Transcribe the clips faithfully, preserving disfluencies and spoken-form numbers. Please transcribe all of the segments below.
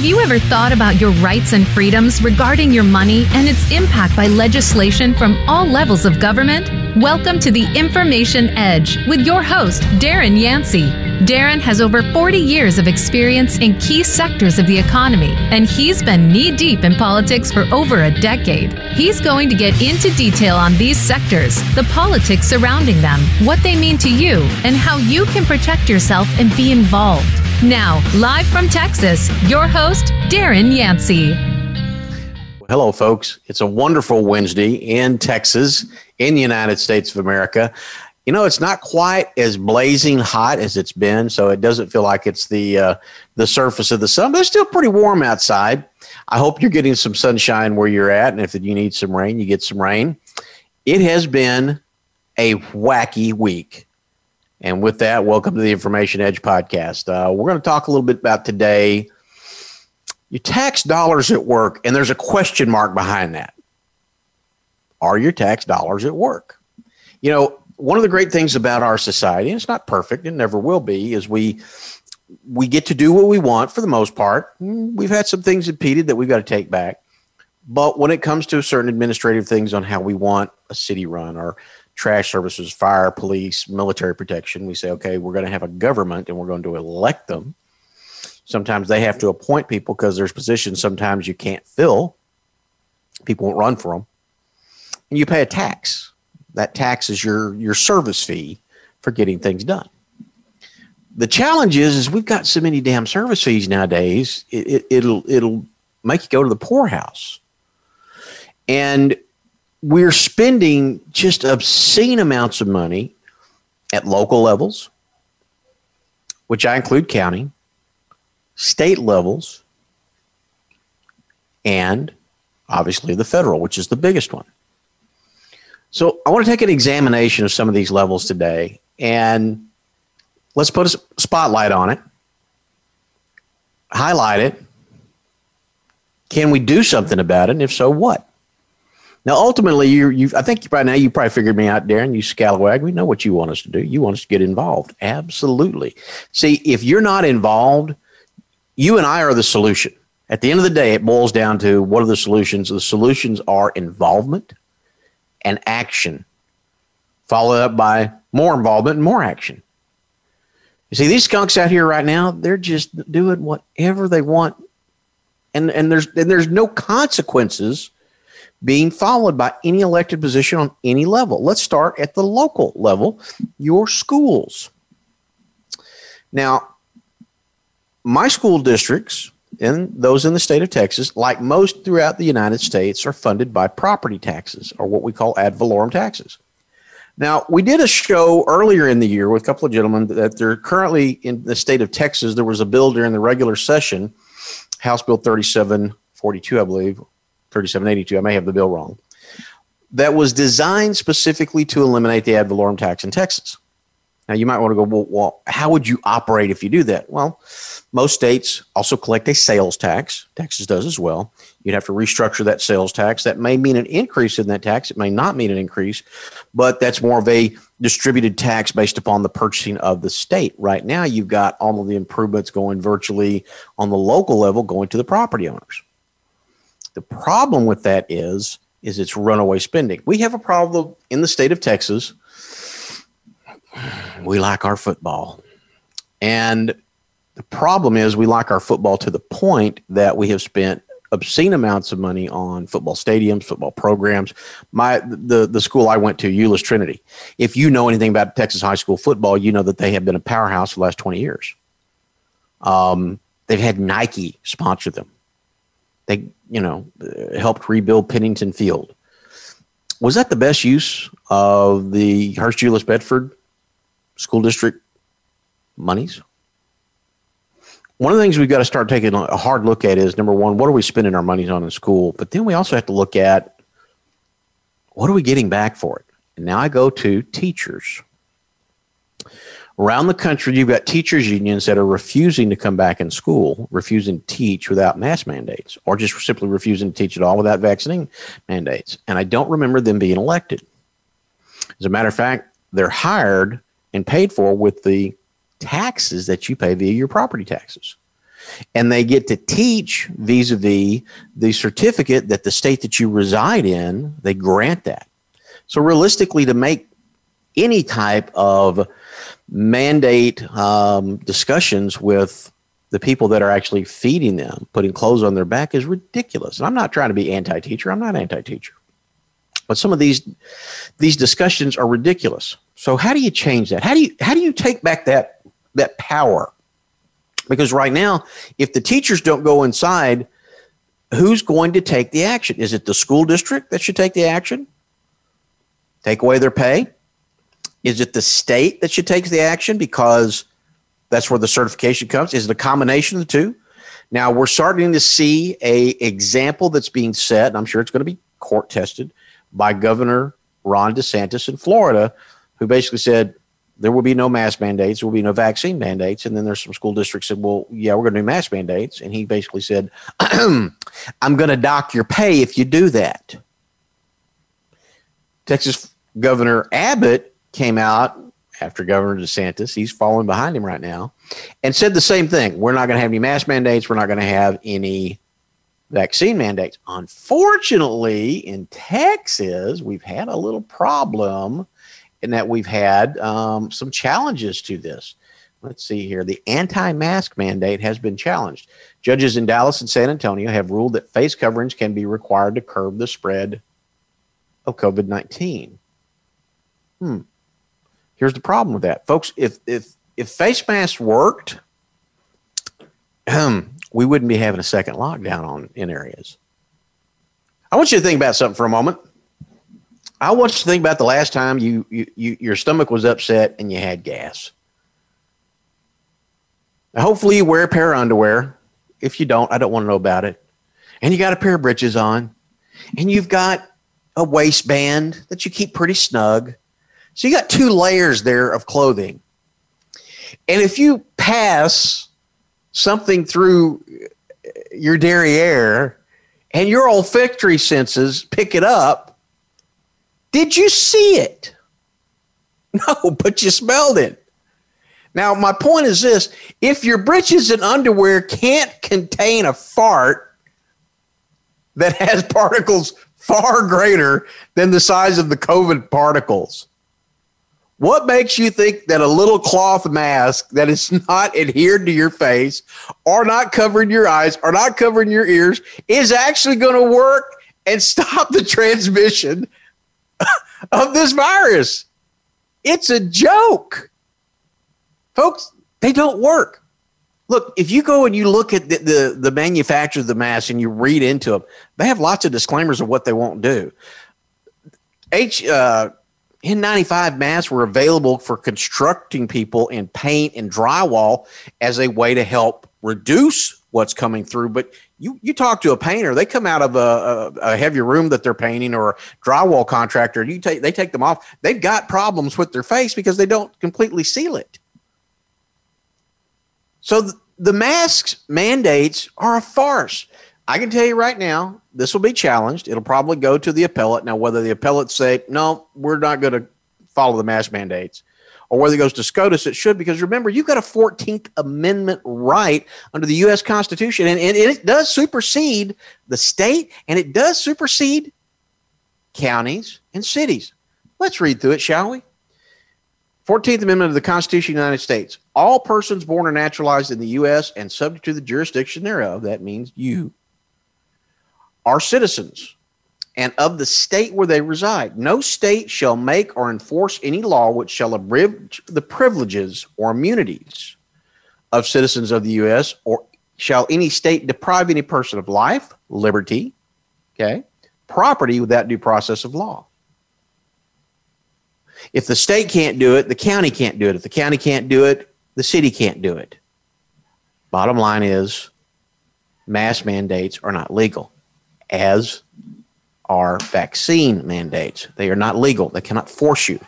Have you ever thought about your rights and freedoms regarding your money and its impact by legislation from all levels of government? Welcome to the Information Edge with your host, Darren Yancey. Darren has over forty years of experience in key sectors of the economy, and he's been knee-deep in politics for over a decade. He's going to get into detail on these sectors, the politics surrounding them, what they mean to you, and how you can protect yourself and be involved. Now, live from Texas, your host, Darren Yancey. Hello, folks. It's a wonderful Wednesday in Texas, in the United States of America. You know, it's not quite as blazing hot as it's been, so it doesn't feel like it's the uh, the surface of the sun, but it's still pretty warm outside. I hope you're getting some sunshine where you're at, and if you need some rain, you get some rain. It has been a wacky week. And with that, welcome to the Information Edge podcast. Uh, we're going to talk a little bit about today, your tax dollars at work, and there's a question mark behind that. Are your tax dollars at work? You know, one of the great things about our society, and it's not perfect, it never will be, is we we get to do what we want for the most part. We've had some things impeded that we've got to take back. But when it comes to certain administrative things on how we want a city run or trash services, fire, police, military protection, we say, okay, we're going to have a government and we're going to elect them. Sometimes they have to appoint people because there's positions sometimes you can't fill. People won't run for them. And you pay a tax. That tax is your, your service fee for getting things done. The challenge is, is we've got so many damn service fees nowadays, it, it, it'll it'll make you go to the poorhouse. And we're spending just obscene amounts of money at local levels, which I include county, state levels, and obviously the federal, which is the biggest one. So I want to take an examination of some of these levels today, and let's put a spotlight on it, highlight it. Can we do something about it? And if so, what? Now, ultimately, you, you I think by now you probably figured me out, Darren, you scalawag. We know what you want us to do. You want us to get involved. Absolutely. See, if you're not involved, you and I are the solution. At the end of the day, it boils down to what are the solutions? The solutions are involvement and action, followed up by more involvement and more action. You see, these skunks out here right now, they're just doing whatever they want, and and there's and there's no consequences being followed by any elected position on any level. Let's start at the local level, your schools. Now, my school districts and those in the state of Texas, like most throughout the United States, are funded by property taxes, or what we call ad valorem taxes. Now, we did a show earlier in the year with a couple of gentlemen that they're currently in the state of Texas. There was a bill during the regular session, House Bill thirty-seven forty-two, I believe, thirty-seven eighty-two, I may have the bill wrong, that was designed specifically to eliminate the ad valorem tax in Texas. Now, you might want to go, well, well, how would you operate if you do that? Well, most states also collect a sales tax. Texas does as well. You'd have to restructure that sales tax. That may mean an increase in that tax. It may not mean an increase, but that's more of a distributed tax based upon the purchasing of the state. Right now, you've got all of the improvements going virtually on the local level going to the property owners. The problem with that is, is it's runaway spending. We have a problem in the state of Texas. We like our football. And the problem is we like our football to the point that we have spent obscene amounts of money on football stadiums, football programs. My the, the school I went to, Euless Trinity, if you know anything about Texas high school football, you know that they have been a powerhouse for the last twenty years. Um, they've had Nike sponsor them. They, you know, helped rebuild Pennington Field. Was that the best use of the Hearst Julius Bedford School District monies? One of the things we've got to start taking a hard look at is, number one, what are we spending our monies on in school? But then we also have to look at what are we getting back for it? And now I go to teachers. Around the country, you've got teachers unions that are refusing to come back in school, refusing to teach without mask mandates, or just simply refusing to teach at all without vaccine mandates. And I don't remember them being elected. As a matter of fact, they're hired and paid for with the taxes that you pay via your property taxes. And they get to teach vis-a-vis the certificate that the state that you reside in, they grant that. So realistically, to make any type of mandate um, discussions with the people that are actually feeding them, putting clothes on their back, is ridiculous. And I'm not trying to be anti-teacher. I'm not anti-teacher. But some of these these discussions are ridiculous. So how do you change that? How do you how do you take back that that power? Because right now, if the teachers don't go inside, who's going to take the action? Is it the school district that should take the action? Take away their pay? Is it the state that should take the action because that's where the certification comes? Is it a combination of the two? Now, we're starting to see an example that's being set, and I'm sure it's going to be court-tested, by Governor Ron DeSantis in Florida, who basically said there will be no mask mandates, there will be no vaccine mandates, and then there's some school districts that said, well, yeah, we're going to do mask mandates, and he basically said, I'm going to dock your pay if you do that. Texas Governor Abbott came out after Governor DeSantis, he's following behind him right now, and said the same thing. We're not going to have any mask mandates. We're not going to have any vaccine mandates. Unfortunately, in Texas, we've had a little problem in that we've had um, some challenges to this. Let's see here. The anti-mask mandate has been challenged. Judges in Dallas and San Antonio have ruled that face coverings can be required to curb the spread of COVID nineteen. Hmm. Here's the problem with that. Folks, if if if face masks worked, we wouldn't be having a second lockdown on in areas. I want you to think about something for a moment. I want you to think about the last time you, you, you your stomach was upset and you had gas. Now, hopefully you wear a pair of underwear. If you don't, I don't want to know about it. And you got a pair of britches on. And you've got a waistband that you keep pretty snug. So you got two layers there of clothing. And if you pass something through your derriere and your olfactory senses pick it up, did you see it? No, but you smelled it. Now, my point is this. If your britches and underwear can't contain a fart that has particles far greater than the size of the COVID particles, what makes you think that a little cloth mask that is not adhered to your face or not covering your eyes or not covering your ears is actually going to work and stop the transmission of this virus? It's a joke. Folks, they don't work. Look, if you go and you look at the, the, the manufacturer of the mask and you read into them, they have lots of disclaimers of what they won't do. H, uh, N ninety-five masks were available for constructing people in paint and drywall as a way to help reduce what's coming through. But you you talk to a painter, they come out of a, a, a heavier room that they're painting, or a drywall contractor, you take they take them off. They've got problems with their face because they don't completely seal it. So the, the masks mandates are a farce. I can tell you right now, this will be challenged. It'll probably go to the appellate. Now, whether the appellate say, no, we're not going to follow the mask mandates, or whether it goes to SCOTUS, it should, because remember, you've got a fourteenth amendment right under the U S Constitution, and, and it does supersede the state, and it does supersede counties and cities. Let's read through it, shall we? fourteenth amendment of the Constitution of the United States. All persons born or naturalized in the U S and subject to the jurisdiction thereof, that means you, are citizens and of the state where they reside. No state shall make or enforce any law which shall abridge the privileges or immunities of citizens of the U S, or shall any state deprive any person of life, liberty, okay, property without due process of law. If the state can't do it, the county can't do it. If the county can't do it, the city can't do it. Bottom line is, mask mandates are not legal, as are vaccine mandates. They are not legal. They cannot force you.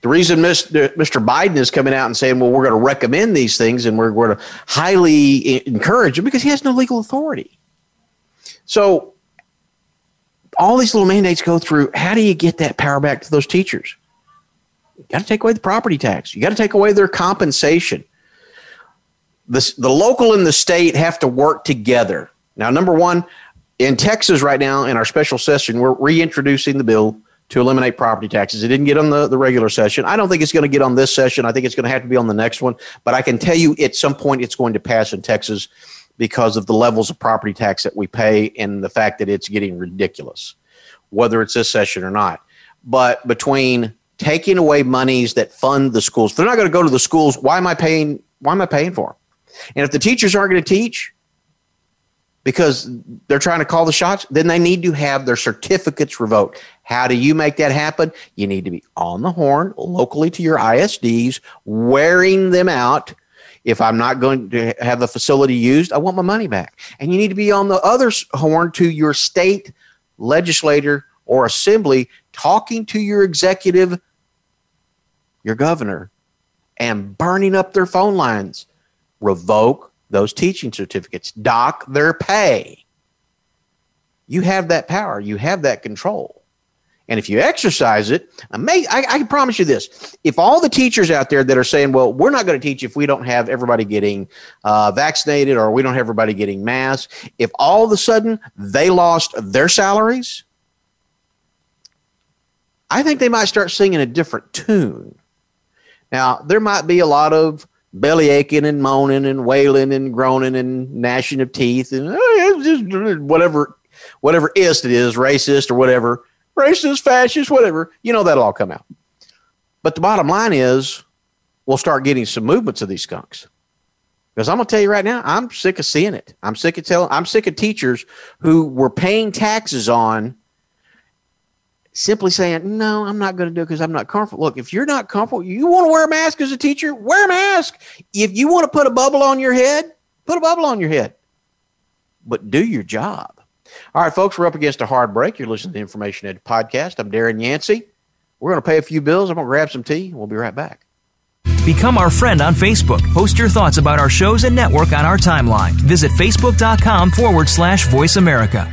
The reason Mister Biden is coming out and saying, well, we're going to recommend these things and we're going to highly encourage them, because he has no legal authority. So all these little mandates go through. How do you get that power back to those teachers? You got to take away the property tax. You got to take away their compensation. the, the local and the state have to work together. Now, number one, in Texas right now, in our special session, we're reintroducing the bill to eliminate property taxes. It didn't get on the, the regular session. I don't think it's going to get on this session. I think it's going to have to be on the next one. But I can tell you at some point it's going to pass in Texas because of the levels of property tax that we pay and the fact that it's getting ridiculous, whether it's this session or not. But between taking away monies that fund the schools, if they're not going to go to the schools, why am I paying, why am I paying for them? And if the teachers aren't going to teach because they're trying to call the shots, then they need to have their certificates revoked. How do you make that happen? You need to be on the horn locally to your I S Ds, wearing them out. If I'm not going to have the facility used, I want my money back. And you need to be on the other horn to your state legislator or assembly, talking to your executive, your governor, and burning up their phone lines. Revoke those teaching certificates, dock their pay. You have that power. You have that control. And if you exercise it, I, may, I, I can promise you this. If all the teachers out there that are saying, well, we're not going to teach if we don't have everybody getting uh, vaccinated or we don't have everybody getting masks, if all of a sudden they lost their salaries, I think they might start singing a different tune. Now, there might be a lot of belly aching and moaning and wailing and groaning and gnashing of teeth and uh, just whatever, whatever ist it is, racist or whatever, racist, fascist, whatever, you know, that'll all come out. But the bottom line is we'll start getting some movements of these skunks, because I'm going to tell you right now, I'm sick of seeing it. I'm sick of telling, I'm sick of teachers who were paying taxes on simply saying, no, I'm not going to do it because I'm not comfortable. Look, if you're not comfortable, you want to wear a mask as a teacher, wear a mask. If you want to put a bubble on your head, put a bubble on your head. But do your job. All right, folks, we're up against a hard break. You're listening to the Information Edge podcast. I'm Darren Yancey. We're going to pay a few bills. I'm going to grab some tea. We'll be right back. Become our friend on Facebook. Post your thoughts about our shows and network on our timeline. Visit facebook.com forward slash Voice America.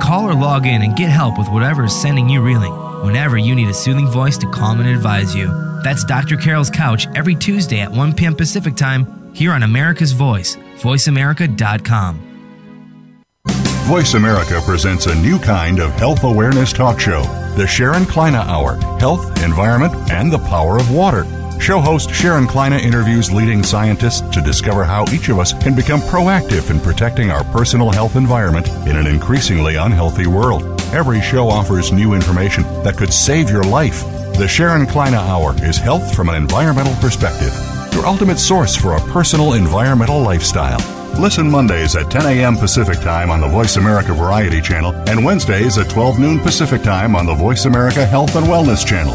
Call or log in and get help with whatever is sending you reeling, whenever you need a soothing voice to calm and advise you. That's Doctor Carol's Couch every Tuesday at one p.m. Pacific Time here on America's Voice, voice america dot com. Voice America presents a new kind of health awareness talk show, the Sharon Kleiner Hour, Health, Environment, and the Power of Water. Show host Sharon Kleiner interviews leading scientists to discover how each of us can become proactive in protecting our personal health environment in an increasingly unhealthy world. Every show offers new information that could save your life. The Sharon Kleiner Hour is health from an environmental perspective, your ultimate source for a personal environmental lifestyle. Listen Mondays at ten a.m. Pacific Time on the Voice America Variety Channel and Wednesdays at twelve noon Pacific Time on the Voice America Health and Wellness Channel.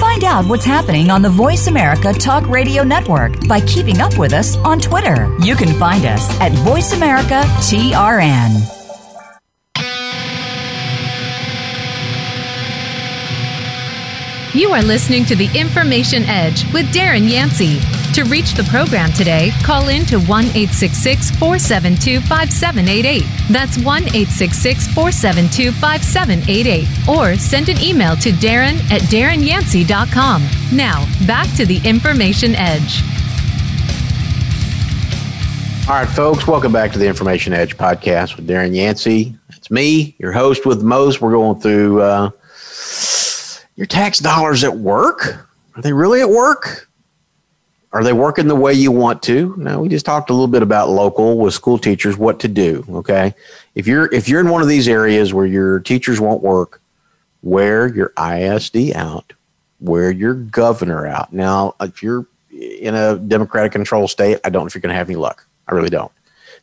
Find out what's happening on the Voice America Talk Radio Network by keeping up with us on Twitter. You can find us at Voice America T R N. You are listening to the Information Edge with Darren Yancey. To reach the program today, call in to one eight six six, four seven two, five seven eight eight. That's one eight six six, four seven two, five seven eight eight. Or send an email to Darren at darren yancey dot com. Now, back to the Information Edge. All right, folks, welcome back to the Information Edge podcast with Darren Yancey. That's me, your host with most. We're going through uh, your tax dollars at work. Are they really at work? Are they working the way you want to? No, we just talked a little bit about local with school teachers, what to do. Okay. If you're, if you're in one of these areas where your teachers won't work, wear your I S D out, wear your governor out. Now, if you're in a Democratic control state, I don't know if you're going to have any luck. I really don't.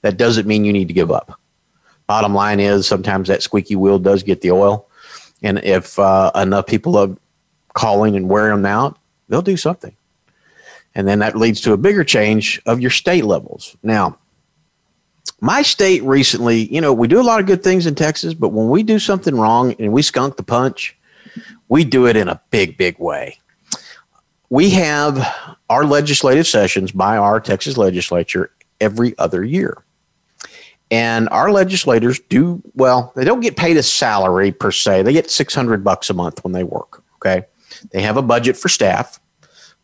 That doesn't mean you need to give up. Bottom line is sometimes that squeaky wheel does get the oil. And if uh, enough people are calling and wearing them out, they'll do something. And then that leads to a bigger change of your state levels. Now, my state recently, you know, we do a lot of good things in Texas, but when we do something wrong and we skunk the punch, we do it in a big, big way. We have our legislative sessions by our Texas legislature every other year. And our legislators do, well, they don't get paid a salary per se. They get six hundred bucks a month when they work, okay? They have a budget for staff.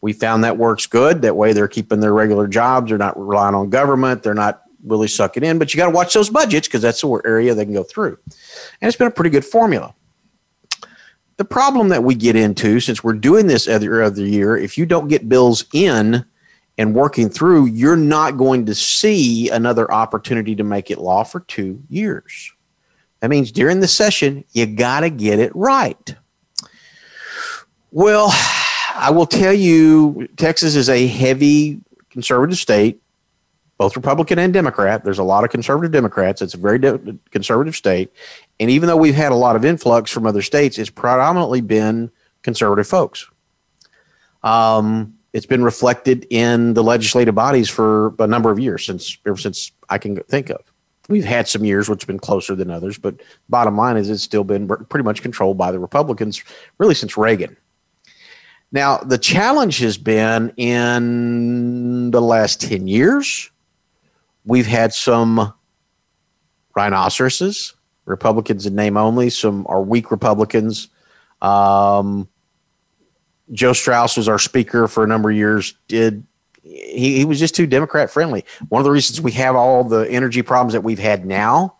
We found that works good. That way they're keeping their regular jobs. They're not relying on government. They're not really sucking in. But you got to watch those budgets because that's the area they can go through. And it's been a pretty good formula. The problem that we get into, since we're doing this every other year, if you don't get bills in and working through, you're not going to see another opportunity to make it law for two years. That means during the session, you got to get it right. Well, I will tell you, Texas is a heavy conservative state, both Republican and Democrat. There's a lot of conservative Democrats. It's a very de- conservative state. And even though we've had a lot of influx from other states, it's predominantly been conservative folks. Um, it's been reflected in the legislative bodies for a number of years, since ever since I can think of. We've had some years which have been closer than others, but bottom line is it's still been pretty much controlled by the Republicans really since Reagan. Now, the challenge has been in the last ten years, we've had some rhinoceroses, Republicans in name only, some are weak Republicans. Um, Joe Strauss was our speaker for a number of years. Did he, he was just too Democrat friendly. One of the reasons we have all the energy problems that we've had now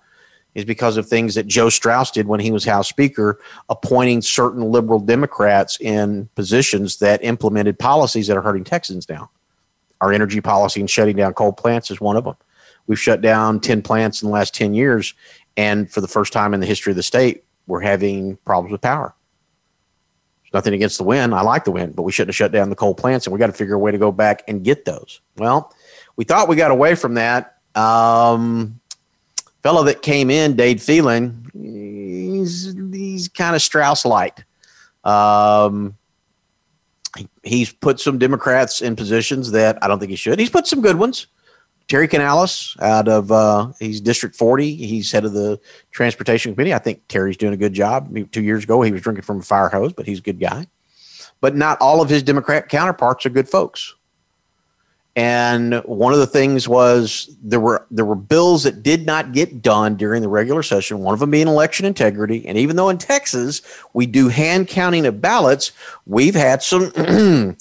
is because of things that Joe Strauss did when he was House Speaker, appointing certain liberal Democrats in positions that implemented policies that are hurting Texans now. Our energy policy and shutting down coal plants is one of them. We've shut down ten plants in the last ten years, and for the first time in the history of the state, we're having problems with power. There's nothing against the wind. I like the wind, but we shouldn't have shut down the coal plants, and we got to figure a way to go back and get those. Well, we thought we got away from that. Um... Fellow that came in, Dade Phelan, he's, he's kind of Strauss-like. Um, he, he's put some Democrats in positions that I don't think he should. He's put some good ones. Terry Canales out of, uh, he's District forty. He's head of the Transportation Committee. I think Terry's doing a good job. Two years ago, he was drinking from a fire hose, but he's a good guy. But not all of his Democrat counterparts are good folks. And one of the things was there were there were bills that did not get done during the regular session, one of them being election integrity. And even though in Texas we do hand counting of ballots, we've had some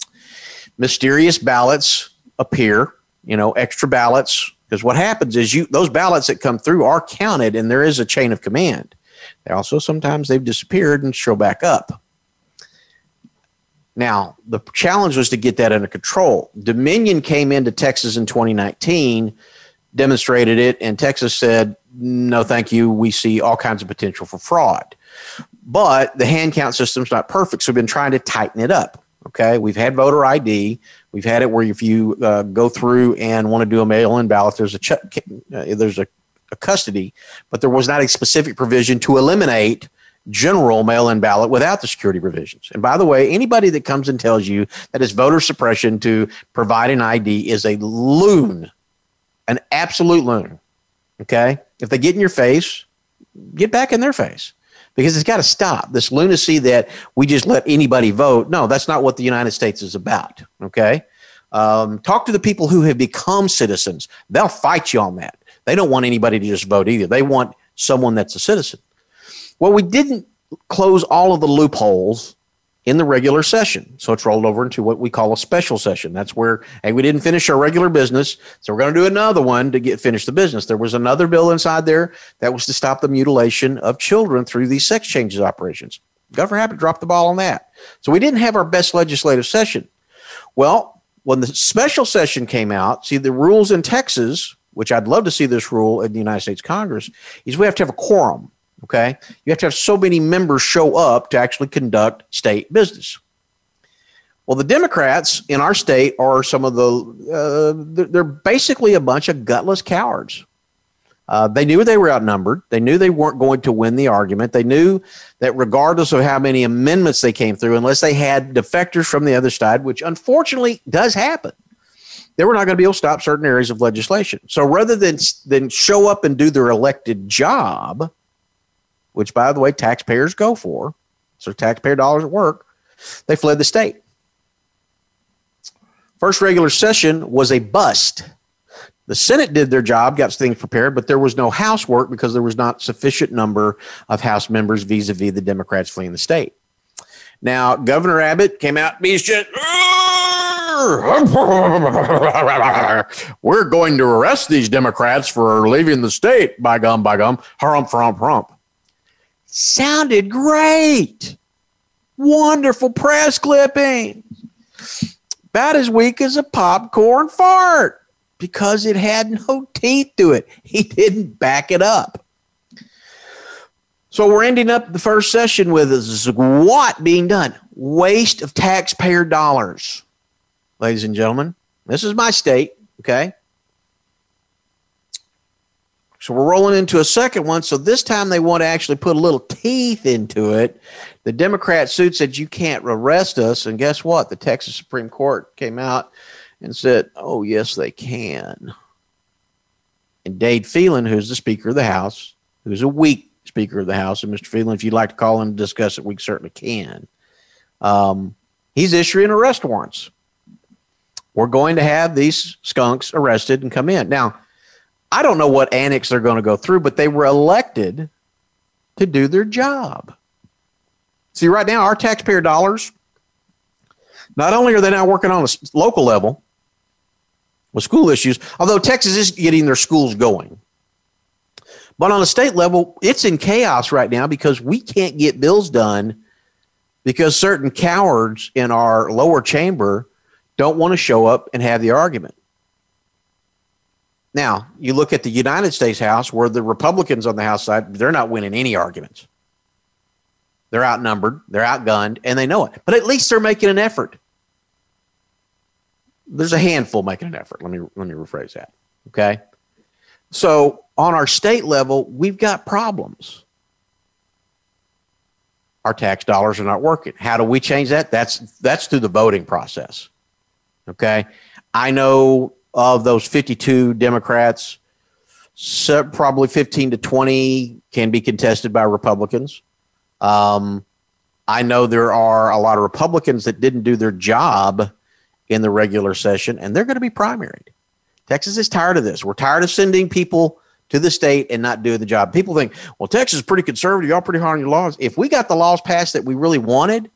mysterious ballots appear, you know, extra ballots. Because what happens is you those ballots that come through are counted, and there is a chain of command. They also sometimes they've disappeared and show back up. Now, the challenge was to get that under control. Dominion came into Texas in twenty nineteen, demonstrated it, and Texas said, no, thank you. We see all kinds of potential for fraud. But the hand count system's not perfect, so we've been trying to tighten it up. Okay, we've had voter I D. We've had it where if you uh, go through and want to do a mail-in ballot, there's a ch- uh, there's a, a custody, but there was not a specific provision to eliminate general mail-in ballot without the security provisions. And by the way, anybody that comes and tells you that it's voter suppression to provide an I D is a loon, an absolute loon, okay? If they get in your face, get back in their face, because it's got to stop. This lunacy that we just let anybody vote, no, that's not what the United States is about, okay? Um, talk to the people who have become citizens. They'll fight you on that. They don't want anybody to just vote either. They want someone that's a citizen. Well, we didn't close all of the loopholes in the regular session, so it's rolled over into what we call a special session. That's where, hey, we didn't finish our regular business, so we're going to do another one to get finish the business. There was another bill inside there that was to stop the mutilation of children through these sex changes operations. Governor Abbott dropped the ball on that. So we didn't have our best legislative session. Well, when the special session came out, see, the rules in Texas, which I'd love to see this rule in the United States Congress, is we have to have a quorum, okay? You have to have so many members show up to actually conduct state business. Well, the Democrats in our state are some of the uh, – they're basically a bunch of gutless cowards. Uh, they knew they were outnumbered. They knew they weren't going to win the argument. They knew that regardless of how many amendments they came through, unless they had defectors from the other side, which unfortunately does happen, they were not going to be able to stop certain areas of legislation. So rather than, than show up and do their elected job, which, by the way, taxpayers go for, so taxpayer dollars at work, they fled the state. First regular session was a bust. The Senate did their job, got things prepared, but there was no House work because there was not sufficient number of House members vis-a-vis the Democrats fleeing the state. Now, Governor Abbott came out, he's just, we're going to arrest these Democrats for leaving the state, by gum, by gum, harump, harump, harump. Sounded great. Wonderful press clipping. About as weak as a popcorn fart because it had no teeth to it. He didn't back it up. So we're ending up the first session with a squat being done. Waste of taxpayer dollars. Ladies and gentlemen, this is my state, okay? So we're rolling into a second one. So this time they want to actually put a little teeth into it. The Democrat suit said, you can't arrest us. And guess what? The Texas Supreme Court came out and said, oh, yes, they can. And Dade Phelan, who's the Speaker of the House, who's a weak Speaker of the House, and Mister Phelan, if you'd like to call in and discuss it, we certainly can. Um, he's issuing arrest warrants. We're going to have these skunks arrested and come in. Now, I don't know what annex they're going to go through, but they were elected to do their job. See, right now, our taxpayer dollars, not only are they now working on a local level with school issues, although Texas is getting their schools going, but on a state level, it's in chaos right now because we can't get bills done because certain cowards in our lower chamber don't want to show up and have the argument. Now, you look at the United States House where the Republicans on the House side, they're not winning any arguments. They're outnumbered, they're outgunned, and they know it. But at least they're making an effort. There's a handful making an effort. Let me let me rephrase that, okay? So on our state level, we've got problems. Our tax dollars are not working. How do we change that? That's, that's through the voting process, okay? I know... Of those fifty-two Democrats, so probably fifteen to twenty can be contested by Republicans. Um, I know there are a lot of Republicans that didn't do their job in the regular session, and they're going to be primaried. Texas is tired of this. We're tired of sending people to the state and not doing the job. People think, well, Texas is pretty conservative. Y'all pretty hard on your laws. If we got the laws passed that we really wanted,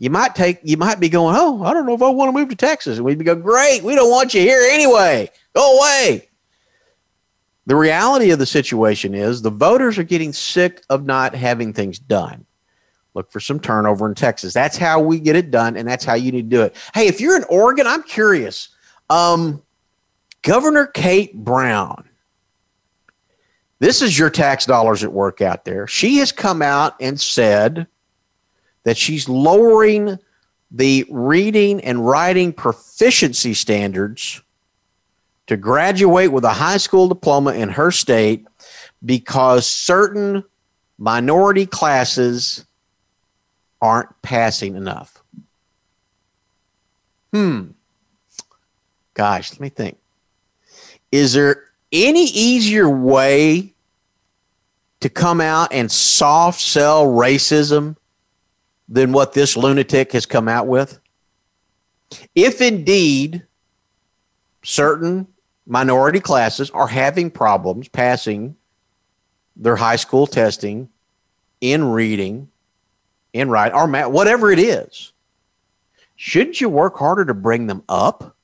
You might take, you might be going, oh, I don't know if I want to move to Texas. And we'd be going, great, we don't want you here anyway. Go away. The reality of the situation is the voters are getting sick of not having things done. Look for some turnover in Texas. That's how we get it done, and that's how you need to do it. Hey, if you're in Oregon, I'm curious. Um, Governor Kate Brown, this is your tax dollars at work out there. She has come out and said that she's lowering the reading and writing proficiency standards to graduate with a high school diploma in her state because certain minority classes aren't passing enough. Hmm. Gosh, let me think. Is there any easier way to come out and soft sell racism than what this lunatic has come out with? If indeed certain minority classes are having problems passing their high school testing in reading, in writing, or math, whatever it is, shouldn't you work harder to bring them up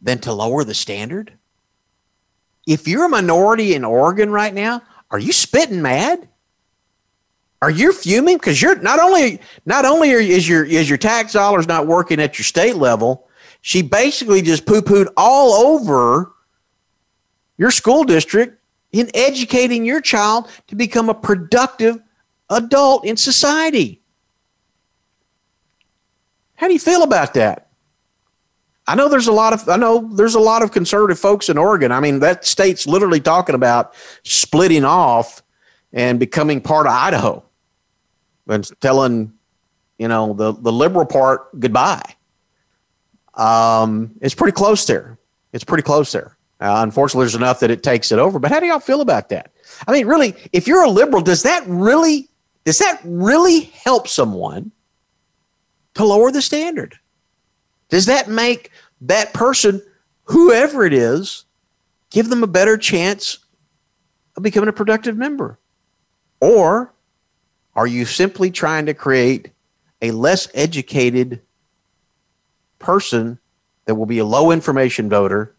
than to lower the standard? If you're a minority in Oregon right now, are you spitting mad? Are you fuming? Because you're not only not only are, is your is your tax dollars not working at your state level. She basically just poo pooed all over your school district in educating your child to become a productive adult in society. How do you feel about that? I know there's a lot of I know there's a lot of conservative folks in Oregon. I mean, that state's literally talking about splitting off and becoming part of Idaho and telling, you know, the, the liberal part goodbye. Um, it's pretty close there. It's pretty close there. Uh, unfortunately, there's enough that it takes it over. But how do y'all feel about that? I mean, really, if you're a liberal, does that really does that really help someone to lower the standard? Does that make that person, whoever it is, give them a better chance of becoming a productive member? Or are you simply trying to create a less educated person that will be a low information voter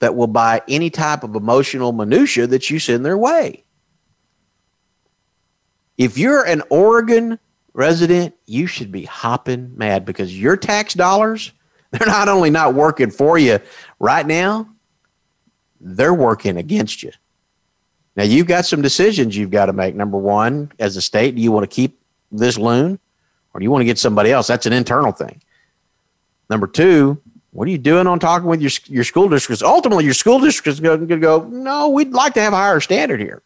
that will buy any type of emotional minutia that you send their way? If you're an Oregon resident, you should be hopping mad because your tax dollars, they're not only not working for you right now, they're working against you. Now, you've got some decisions you've got to make. Number one, as a state, do you want to keep this loon or do you want to get somebody else? That's an internal thing. Number two, what are you doing on talking with your, your school districts? Ultimately, your school district is going to go, no, we'd like to have a higher standard here.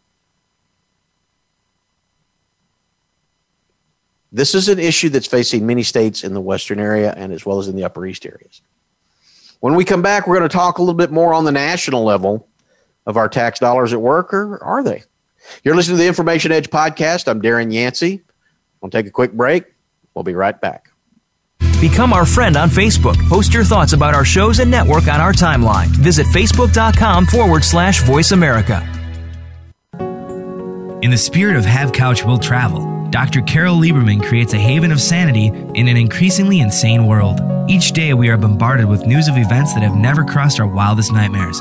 This is an issue that's facing many states in the Western area and as well as in the Upper East areas. When we come back, we're going to talk a little bit more on the national level of our tax dollars at work, or are they? You're listening to the Information Edge podcast. I'm Darren Yancey. We'll take a quick break. We'll be right back. Become our friend on Facebook. Post your thoughts about our shows and network on our timeline. Visit facebook.com forward slash Voice America. In the spirit of Have Couch Will Travel, Doctor Carol Lieberman creates a haven of sanity in an increasingly insane world. Each day we are bombarded with news of events that have never crossed our wildest nightmares.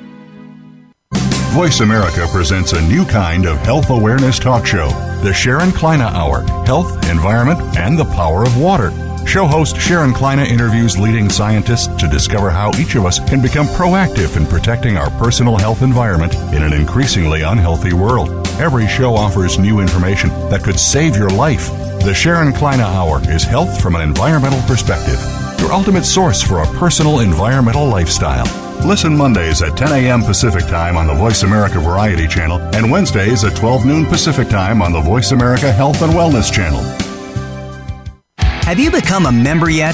Voice America presents a new kind of health awareness talk show, the Sharon Kleiner Hour, Health, Environment, and the Power of Water. Show host Sharon Kleiner interviews leading scientists to discover how each of us can become proactive in protecting our personal health environment in an increasingly unhealthy world. Every show offers new information that could save your life. The Sharon Kleiner Hour is health from an environmental perspective, your ultimate source for a personal environmental lifestyle. Listen Mondays at ten a.m. Pacific Time on the Voice America Variety Channel and Wednesdays at twelve noon Pacific Time on the Voice America Health and Wellness Channel. Have you become a member yet?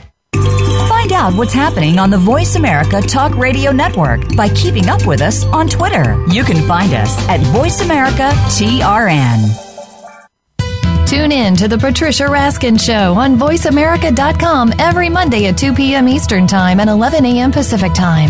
Find out what's happening on the Voice America Talk Radio Network by keeping up with us on Twitter. You can find us at Voice America T R N. Tune in to The Patricia Raskin Show on voice america dot com every Monday at two p.m. Eastern Time and eleven a.m. Pacific Time.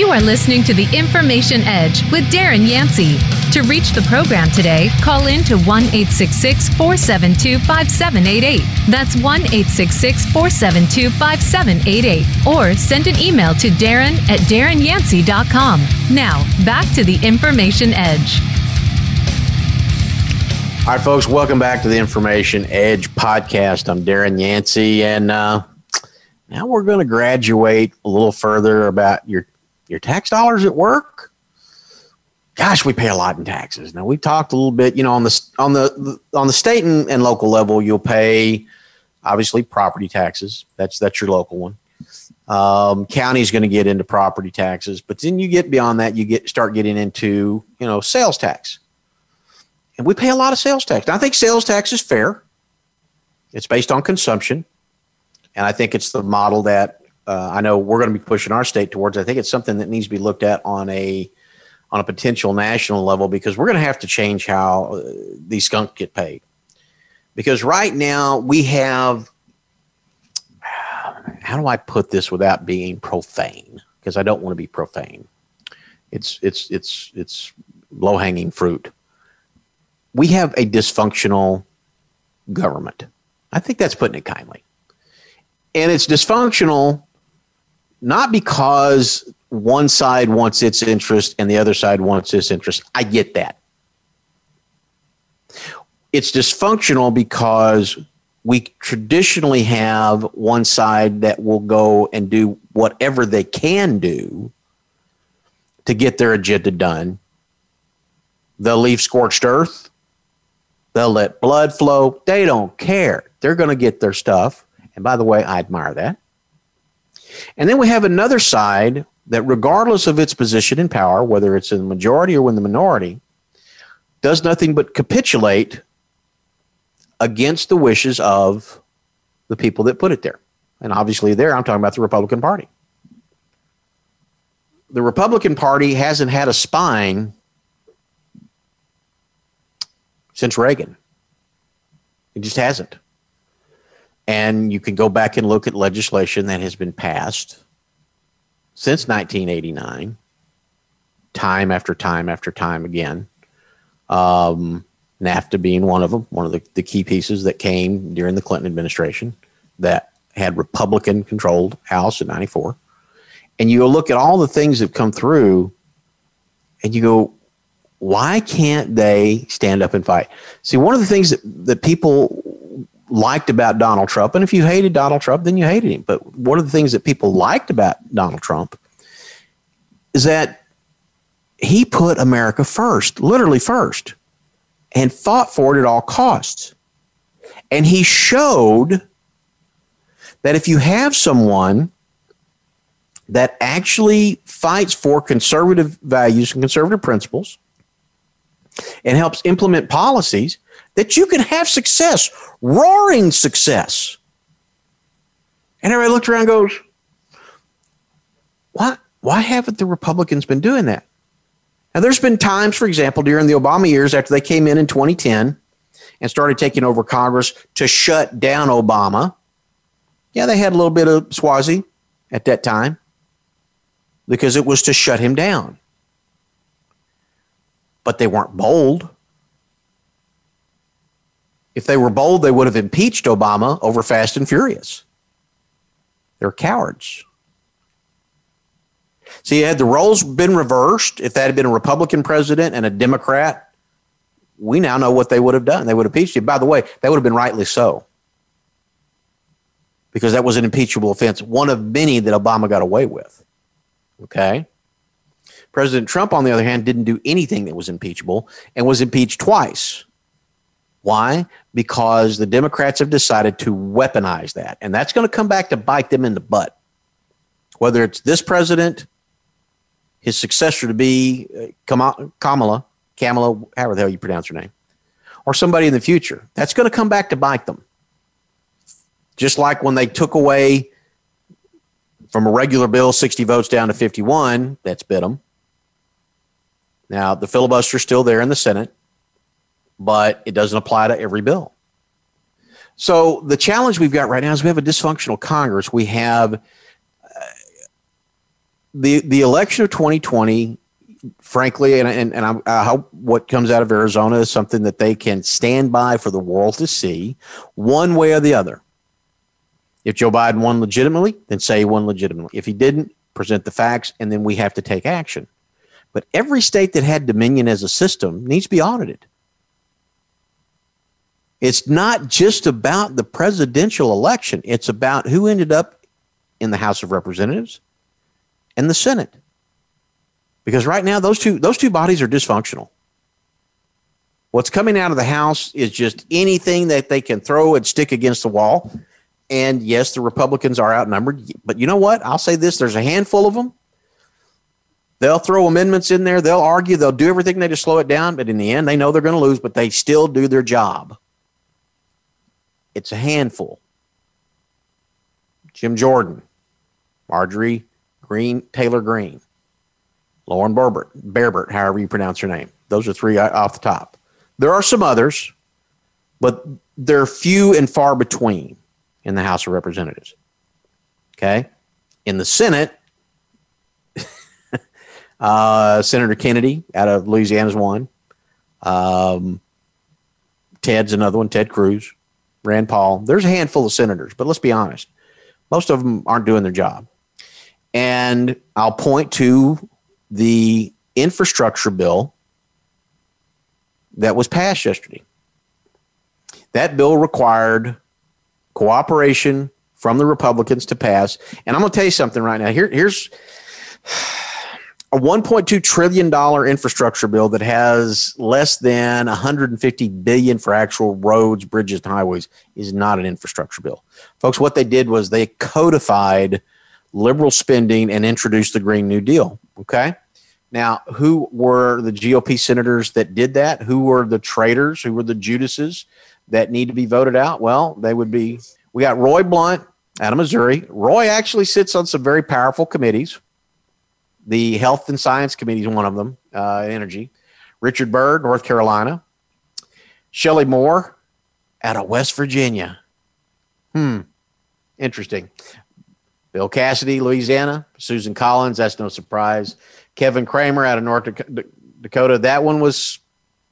You are listening to The Information Edge with Darren Yancey. To reach the program today, call in to one eight six six, four seven two, five seven eight eight. That's one eight six six, four seven two, five seven eight eight. Or send an email to Darren at darren yancey dot com. Now, back to The Information Edge. All right, folks, welcome back to The Information Edge podcast. I'm Darren Yancey, and uh, now we're going to graduate a little further about your Your tax dollars at work. Gosh, we pay a lot in taxes. Now, we talked a little bit, you know, on the on the on the state and, and local level, you'll pay obviously property taxes. That's that's your local one. Um, county's going to get into property taxes, but then you get beyond that, you get start getting into you know sales tax, and we pay a lot of sales tax. Now, I think sales tax is fair. It's based on consumption, and I think it's the model that. Uh, I know we're going to be pushing our state towards. I think it's something that needs to be looked at on a on a potential national level, because we're going to have to change how uh, these skunks get paid. Because right now we have, how do I put this without being profane? Because I don't want to be profane. It's it's it's it's low hanging fruit. We have a dysfunctional government. I think that's putting it kindly, and it's dysfunctional. Not because one side wants its interest and the other side wants its interest. I get that. It's dysfunctional because we traditionally have one side that will go and do whatever they can do to get their agenda done. They'll leave scorched earth. They'll let blood flow. They don't care. They're going to get their stuff. And by the way, I admire that. And then we have another side that, regardless of its position in power, whether it's in the majority or in the minority, does nothing but capitulate against the wishes of the people that put it there. And obviously there, I'm talking about the Republican Party. The Republican Party hasn't had a spine since Reagan. It just hasn't. And you can go back and look at legislation that has been passed since nineteen eighty-nine, time after time after time again, um, NAFTA being one of them, one of the, the key pieces that came during the Clinton administration that had Republican-controlled House in ninety-four. And you look at all the things that come through, and you go, why can't they stand up and fight? See, one of the things that, that people liked about Donald Trump, and if you hated Donald Trump, then you hated him. But one of the things that people liked about Donald Trump is that he put America first, literally first, and fought for it at all costs. And he showed that if you have someone that actually fights for conservative values and conservative principles and helps implement policies, that you can have success, roaring success. And everybody looked around and goes, what? Why haven't the Republicans been doing that? Now, there's been times, for example, during the Obama years after they came in in twenty ten and started taking over Congress to shut down Obama. Yeah, they had a little bit of Swazi at that time because it was to shut him down. But they weren't bold. If they were bold, they would have impeached Obama over Fast and Furious. They're cowards. See, had the roles been reversed, if that had been a Republican president and a Democrat, we now know what they would have done. They would have impeached you. By the way, they would have been rightly so, because that was an impeachable offense, one of many that Obama got away with. Okay? President Trump, on the other hand, didn't do anything that was impeachable and was impeached twice. Why? Because the Democrats have decided to weaponize that. And that's going to come back to bite them in the butt. Whether it's this president, his successor to be Kamala, Kamala, however the hell you pronounce her name, or somebody in the future, that's going to come back to bite them. Just like when they took away from a regular bill sixty votes down to fifty-one, that's bit them. Now, the filibuster's still there in the Senate, but it doesn't apply to every bill. So the challenge we've got right now is we have a dysfunctional Congress. We have uh, the the election of twenty twenty, frankly, and and, and I, I hope what comes out of Arizona is something that they can stand by for the world to see one way or the other. If Joe Biden won legitimately, then say he won legitimately. If he didn't, present the facts, and then we have to take action. But every state that had Dominion as a system needs to be audited. It's not just about the presidential election. It's about who ended up in the House of Representatives and the Senate. Because right now, those two, those two bodies are dysfunctional. What's coming out of the House is just anything that they can throw and stick against the wall. And yes, the Republicans are outnumbered. But you know what? I'll say this. There's a handful of them. They'll throw amendments in there. They'll argue. They'll do everything. They just slow it down. But in the end, they know they're going to lose, but they still do their job. It's a handful. Jim Jordan, Marjorie Green, Taylor Green, Lauren Berbert, Berbert, however you pronounce her name. Those are three off the top. There are some others, but they're few and far between in the House of Representatives. Okay? In the Senate, uh, Senator Kennedy out of Louisiana's one. Um, Ted's another one, Ted Cruz. Rand Paul. There's a handful of senators, but let's be honest. Most of them aren't doing their job. And I'll point to the infrastructure bill that was passed yesterday. That bill required cooperation from the Republicans to pass. And I'm going to tell you something right now. Here, here's a one point two trillion dollars infrastructure bill that has less than one hundred fifty billion dollars for actual roads, bridges, and highways is not an infrastructure bill. Folks, what they did was they codified liberal spending and introduced the Green New Deal, okay? Now, who were the G O P senators that did that? Who were the traitors? Who were the Judases that need to be voted out? Well, they would be – we got Roy Blunt out of Missouri. Roy actually sits on some very powerful committees. The Health and Science Committee is one of them, uh, Energy. Richard Byrd, North Carolina. Shelley Moore out of West Virginia. Hmm, interesting. Bill Cassidy, Louisiana. Susan Collins, that's no surprise. Kevin Kramer out of North Dakota. That one was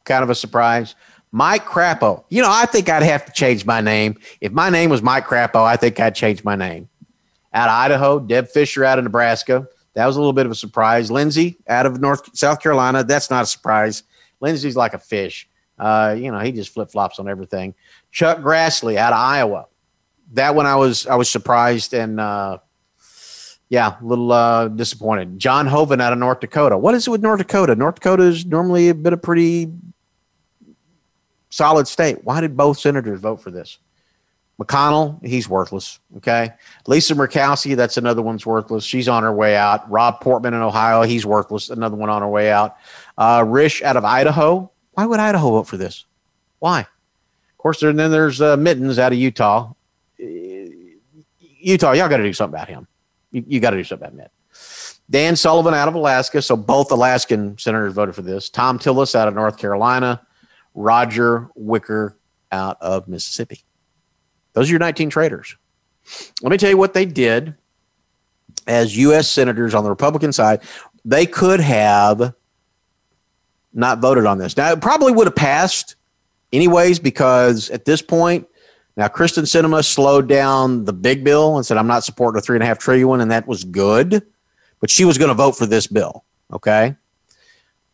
kind of a surprise. Mike Crapo. You know, I think I'd have to change my name. If my name was Mike Crapo, I think I'd change my name. Out of Idaho, Deb Fisher out of Nebraska. That was a little bit of a surprise. Lindsay out of North South Carolina. That's not a surprise. Lindsay's like a fish. Uh, you know, he just flip flops on everything. Chuck Grassley out of Iowa. That one I was I was surprised and uh, yeah, a little uh, disappointed. John Hoven out of North Dakota. What is it with North Dakota? North Dakota is normally a bit of pretty solid state. Why did both senators vote for this? McConnell, he's worthless, okay? Lisa Murkowski, that's another one's worthless. She's on her way out. Rob Portman in Ohio, he's worthless. Another one on her way out. Uh, Risch out of Idaho. Why would Idaho vote for this? Why? Of course, there, and then there's uh, Mittens out of Utah. Utah, y'all got to do something about him. You, you got to do something about Mitt. Dan Sullivan out of Alaska, so both Alaskan senators voted for this. Tom Tillis out of North Carolina. Roger Wicker out of Mississippi. Those are your nineteen traitors. Let me tell you what they did as U S senators on the Republican side. They could have not voted on this. Now, it probably would have passed anyways because at this point, now Kristen Sinema slowed down the big bill and said, I'm not supporting a three point five trillion dollars one, and that was good. But she was going to vote for this bill, okay?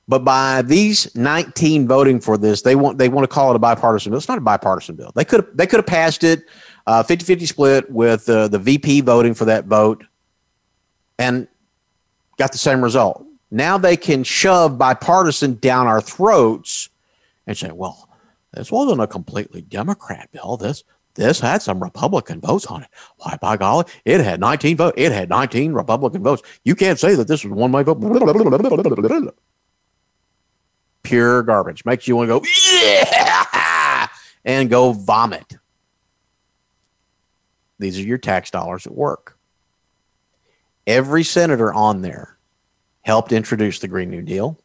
But by these nineteen voting for this, they want they want to call it a bipartisan bill. It's not a bipartisan bill. They could have, they could have passed it uh, fifty-fifty split with uh, the V P voting for that vote and got the same result. Now they can shove bipartisan down our throats and say, well, this wasn't a completely Democrat bill. This this had some Republican votes on it. Why, by golly, it had nineteen votes. It had nineteen Republican votes. You can't say that this was one way vote. Pure garbage. Makes you want to go, yeah! And go vomit. These are your tax dollars at work. Every senator on there helped introduce the Green New Deal,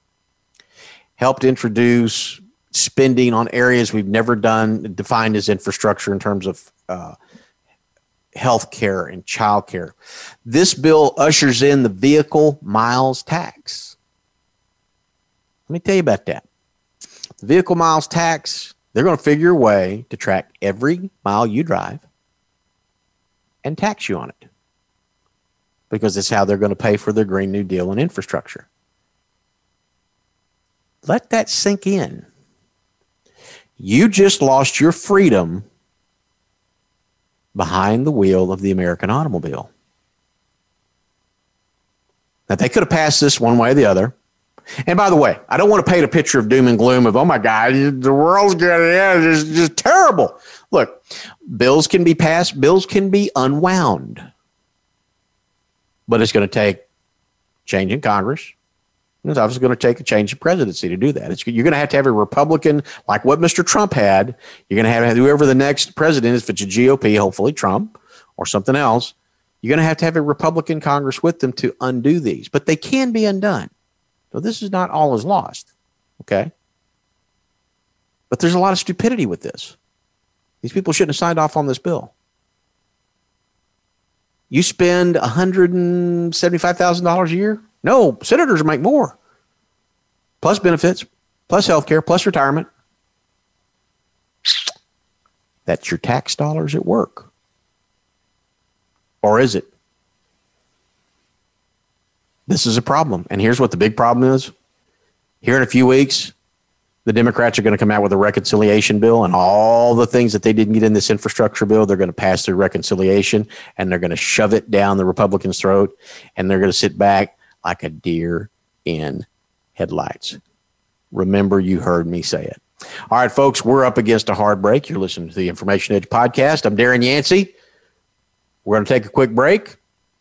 helped introduce spending on areas we've never done, defined as infrastructure in terms of uh, health care and child care. This bill ushers in the vehicle miles tax. Let me tell you about that. The vehicle miles tax, they're going to figure a way to track every mile you drive and tax you on it, because it's how they're going to pay for their Green New Deal and infrastructure. Let that sink in. You just lost your freedom behind the wheel of the American automobile. Now, they could have passed this one way or the other. And by the way, I don't want to paint a picture of doom and gloom of, oh, my God, the world's going to end. It's just terrible. Look, bills can be passed. Bills can be unwound. But it's going to take change in Congress. It's obviously going to take a change in presidency to do that. It's, you're going to have to have a Republican, like what Mister Trump had. You're going to have to have whoever the next president is, if it's a G O P, hopefully Trump or something else, you're going to have to have a Republican Congress with them to undo these. But they can be undone. So this is not all is lost, okay? But there's a lot of stupidity with this. These people shouldn't have signed off on this bill. You spend one hundred seventy-five thousand dollars a year? No, senators make more. Plus benefits, plus health care, plus retirement. That's your tax dollars at work. Or is it? This is a problem. And here's what the big problem is. Here in a few weeks, the Democrats are going to come out with a reconciliation bill, and all the things that they didn't get in this infrastructure bill, they're going to pass through reconciliation, and they're going to shove it down the Republicans' throat, and they're going to sit back like a deer in headlights. Remember, you heard me say it. All right, folks, we're up against a hard break. You're listening to the Information Edge podcast. I'm Darren Yancey. We're going to take a quick break.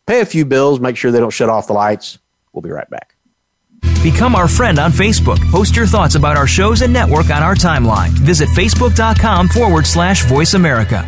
Pay a few bills, make sure they don't shut off the lights. We'll be right back. Become our friend on Facebook. Post your thoughts about our shows and network on our timeline. Visit facebook.com forward slash Voice America.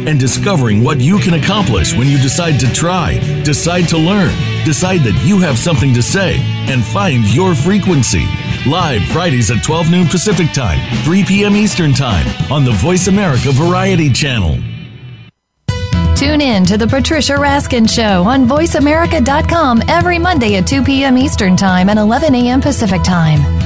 and discovering what you can accomplish when you decide to try, decide to learn, decide that you have something to say, and find your frequency. Live Fridays at twelve noon Pacific Time, three p.m. Eastern Time on the Voice America Variety Channel. Tune in to The Patricia Raskin Show on voice america dot com every Monday at two p.m. Eastern Time and eleven a.m. Pacific Time.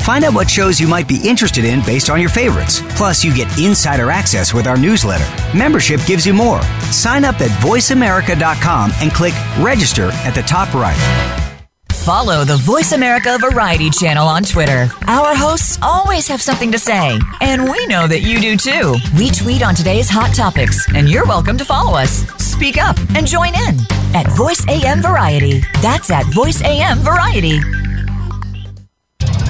Find out what shows you might be interested in based on your favorites. Plus, you get insider access with our newsletter. Membership gives you more. Sign up at voice america dot com and click Register at the top right. Follow the Voice America Variety Channel on Twitter. Our hosts always have something to say, and we know that you do too. We tweet on today's hot topics, and you're welcome to follow us. Speak up and join in at Voice A M Variety. That's at Voice A M Variety.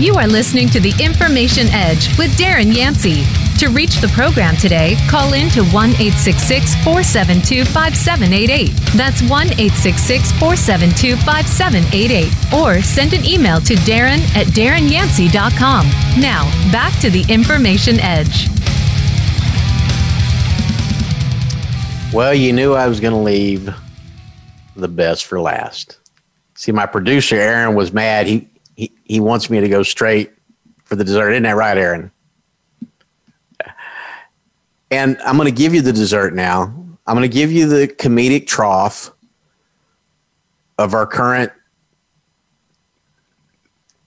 You are listening to the Information Edge with Darren Yancey. To reach the program today, call in to one eight six six, four seven two, five seven eight eight. That's one eight six six, four seven two, five seven eight eight. Or send an email to Darren at darren yancey dot com. Now, back to the Information Edge. Well, you knew I was going to leave the best for last. See, my producer, Aaron, was mad. He... He he wants me to go straight for the dessert. Isn't that right, Aaron? And I'm going to give you the dessert now. I'm going to give you the comedic trough of our current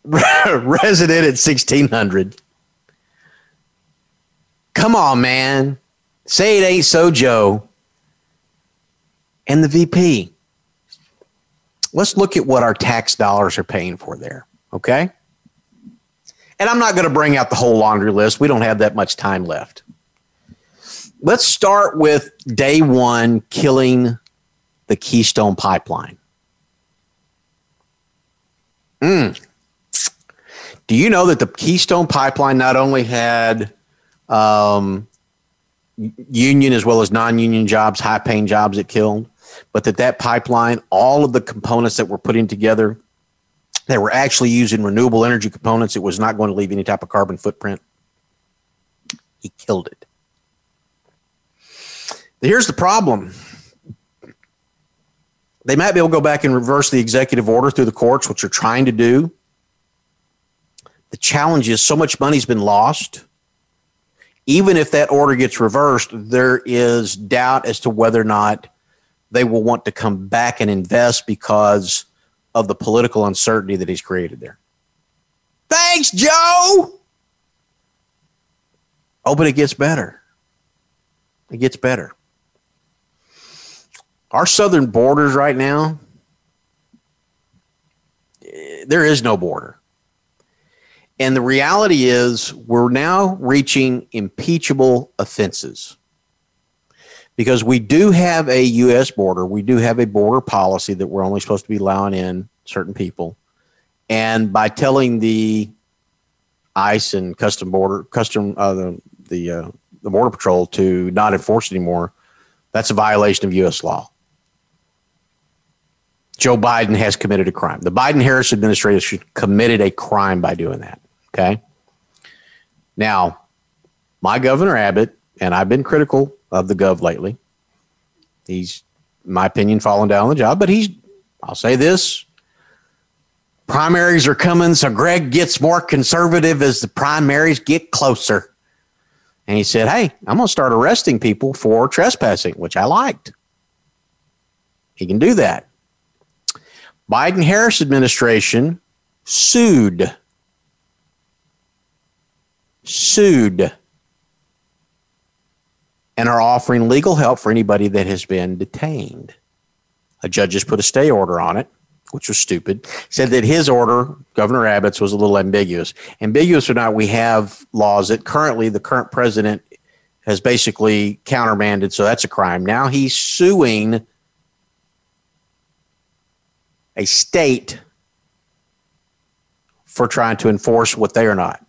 resident at sixteen hundred. Come on, man. Say it ain't so, Joe. And the V P. Let's look at what our tax dollars are paying for there. Okay? And I'm not going to bring out the whole laundry list. We don't have that much time left. Let's start with day one, killing the Keystone Pipeline. Mm. Do you know that the Keystone Pipeline not only had um, union as well as non-union jobs, high-paying jobs it killed, but that that pipeline, all of the components that were putting together, they were actually using renewable energy components. It was not going to leave any type of carbon footprint. He killed it. Here's the problem. They might be able to go back and reverse the executive order through the courts, which they're trying to do. The challenge is so much money's been lost. Even if that order gets reversed, there is doubt as to whether or not they will want to come back and invest because of the political uncertainty that he's created there. Thanks, Joe! Oh, but it gets better. It gets better. Our southern borders right now, there is no border. And the reality is we're now reaching impeachable offenses. Because we do have a U S border. We do have a border policy that we're only supposed to be allowing in certain people. And by telling the ICE and custom border, custom uh, the the, uh, the border patrol to not enforce anymore, that's a violation of U S law. Joe Biden has committed a crime. The Biden-Harris administration committed a crime by doing that. Okay. Now, my Governor Abbott, and I've been critical of the gov lately. He's, in my opinion, fallen down on the job, but he's, I'll say this, primaries are coming, so Greg gets more conservative as the primaries get closer. And he said, hey, I'm going to start arresting people for trespassing, which I liked. He can do that. Biden-Harris administration sued. Sued. And are offering legal help for anybody that has been detained. A judge has put a stay order on it, which was stupid. Said that his order, Governor Abbott's, was a little ambiguous. Ambiguous or not, we have laws that currently the current president has basically countermanded, so that's a crime. Now he's suing a state for trying to enforce what they are not.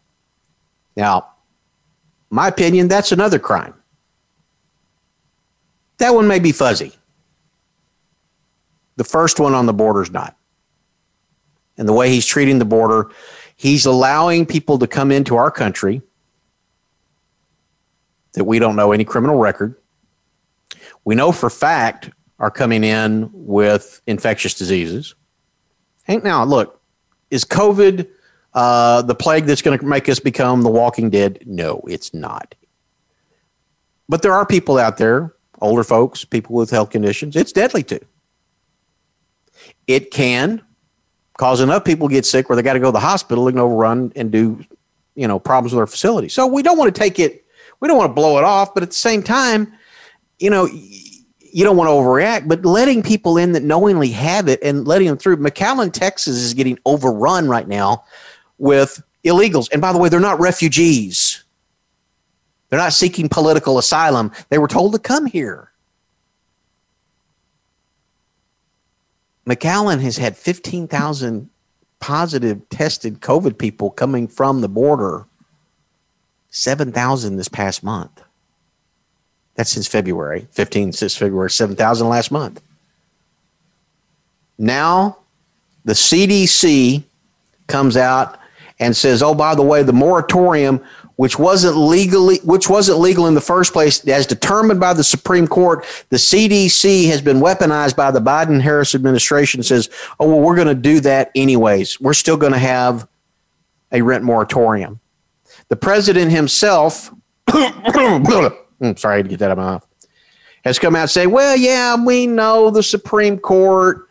Now, my opinion, that's another crime. That one may be fuzzy. The first one on the border is not. And the way he's treating the border, he's allowing people to come into our country that we don't know any criminal record. We know for fact are coming in with infectious diseases. And now, look, is COVID uh, the plague that's going to make us become the Walking Dead? No, it's not. But there are people out there, older folks, people with health conditions, it's deadly too. It can cause enough people to get sick where they got to go to the hospital and overrun and do you know, problems with our facility. So we don't want to take it, we don't want to blow it off, but at the same time, you know, you don't want to overreact, but letting people in that knowingly have it and letting them through. McAllen, Texas is getting overrun right now with illegals. And by the way, they're not refugees. They're not seeking political asylum. They were told to come here. McAllen has had fifteen thousand positive tested COVID people coming from the border, seven thousand this past month. That's since February, fifteen since February, seven thousand last month. Now the C D C comes out and says, oh, by the way, the moratorium, which wasn't legally, which wasn't legal in the first place, as determined by the Supreme Court, the C D C has been weaponized by the Biden-Harris administration, says, oh, well, we're going to do that anyways. We're still going to have a rent moratorium. The president himself, I'm sorry to get that out of my mouth, has come out and say, well, yeah, we know the Supreme Court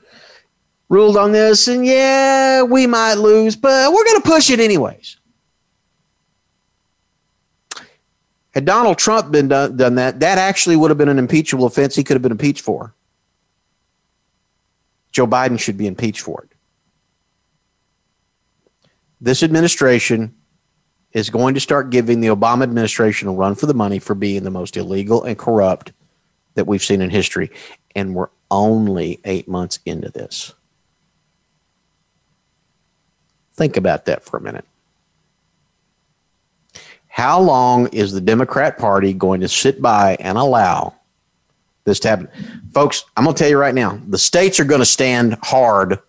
ruled on this, and yeah, we might lose, but we're going to push it anyways. Had Donald Trump been done, done that, that actually would have been an impeachable offense he could have been impeached for. Joe Biden should be impeached for it. This administration is going to start giving the Obama administration a run for the money for being the most illegal and corrupt that we've seen in history. And we're only eight months into this. Think about that for a minute. How long is the Democrat Party going to sit by and allow this to happen? Folks, I'm going to tell you right now, the states are going to stand hard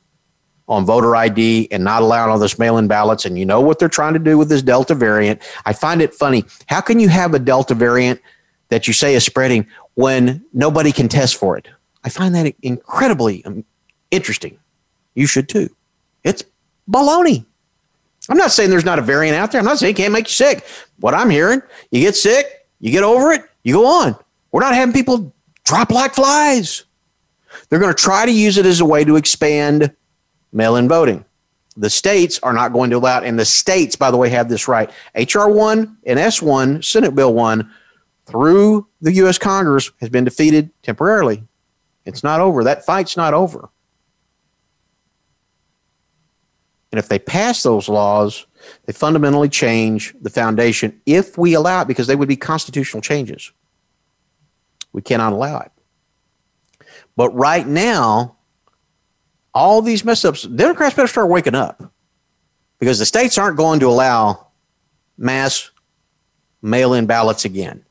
on voter I D and not allowing all this mail-in ballots. And you know what they're trying to do with this Delta variant. I find it funny. How can you have a Delta variant that you say is spreading when nobody can test for it? I find that incredibly interesting. You should too. It's baloney. I'm not saying there's not a variant out there. I'm not saying it can't make you sick. What I'm hearing, you get sick, you get over it, you go on. We're not having people drop like flies. They're going to try to use it as a way to expand mail-in voting. The states are not going to allow it. And the states, by the way, have this right. H R one and S one, Senate Bill one, through the U S Congress has been defeated temporarily. It's not over. That fight's not over. And if they pass those laws, they fundamentally change the foundation if we allow it, because they would be constitutional changes. We cannot allow it. But right now, all these mess ups, Democrats better start waking up, because the states aren't going to allow mass mail-in ballots again.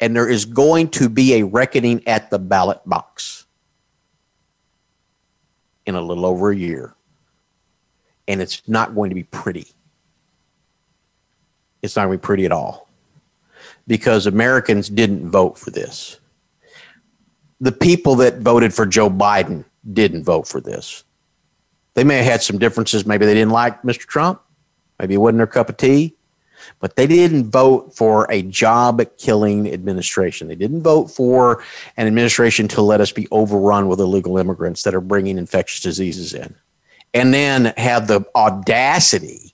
And there is going to be a reckoning at the ballot box in a little over a year. And it's not going to be pretty. It's not going to be pretty at all, because Americans didn't vote for this. The people that voted for Joe Biden didn't vote for this. They may have had some differences. Maybe they didn't like Mister Trump. Maybe it wasn't their cup of tea. But they didn't vote for a job-killing administration. They didn't vote for an administration to let us be overrun with illegal immigrants that are bringing infectious diseases in. And then have the audacity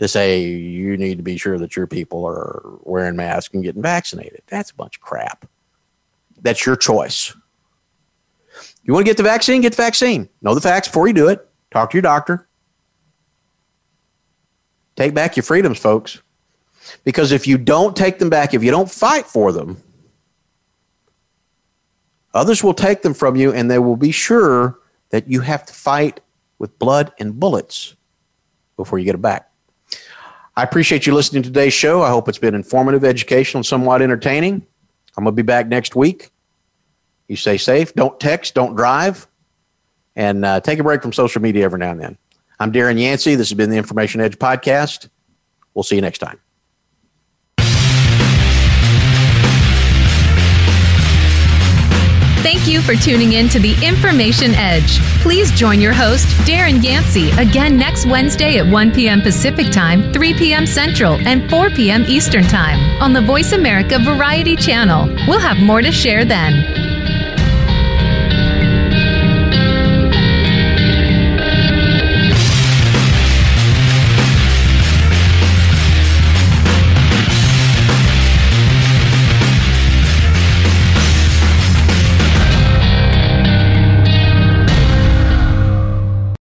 to say, you need to be sure that your people are wearing masks and getting vaccinated. That's a bunch of crap. That's your choice. You want to get the vaccine? Get the vaccine. Know the facts before you do it. Talk to your doctor. Take back your freedoms, folks. Because if you don't take them back, if you don't fight for them, others will take them from you, and they will be sure that you have to fight with blood and bullets before you get it back. I appreciate you listening to today's show. I hope it's been informative, educational, and somewhat entertaining. I'm going to be back next week. You stay safe. Don't text. Don't drive. And uh, take a break from social media every now and then. I'm Darren Yancey. This has been the Information Edge podcast. We'll see you next time. Thank you for tuning in to the Information Edge. Please join your host, Darren Yancey, again next Wednesday at one p.m. Pacific Time, three p.m. Central, and four p.m. Eastern Time on the Voice America Variety Channel. We'll have more to share then.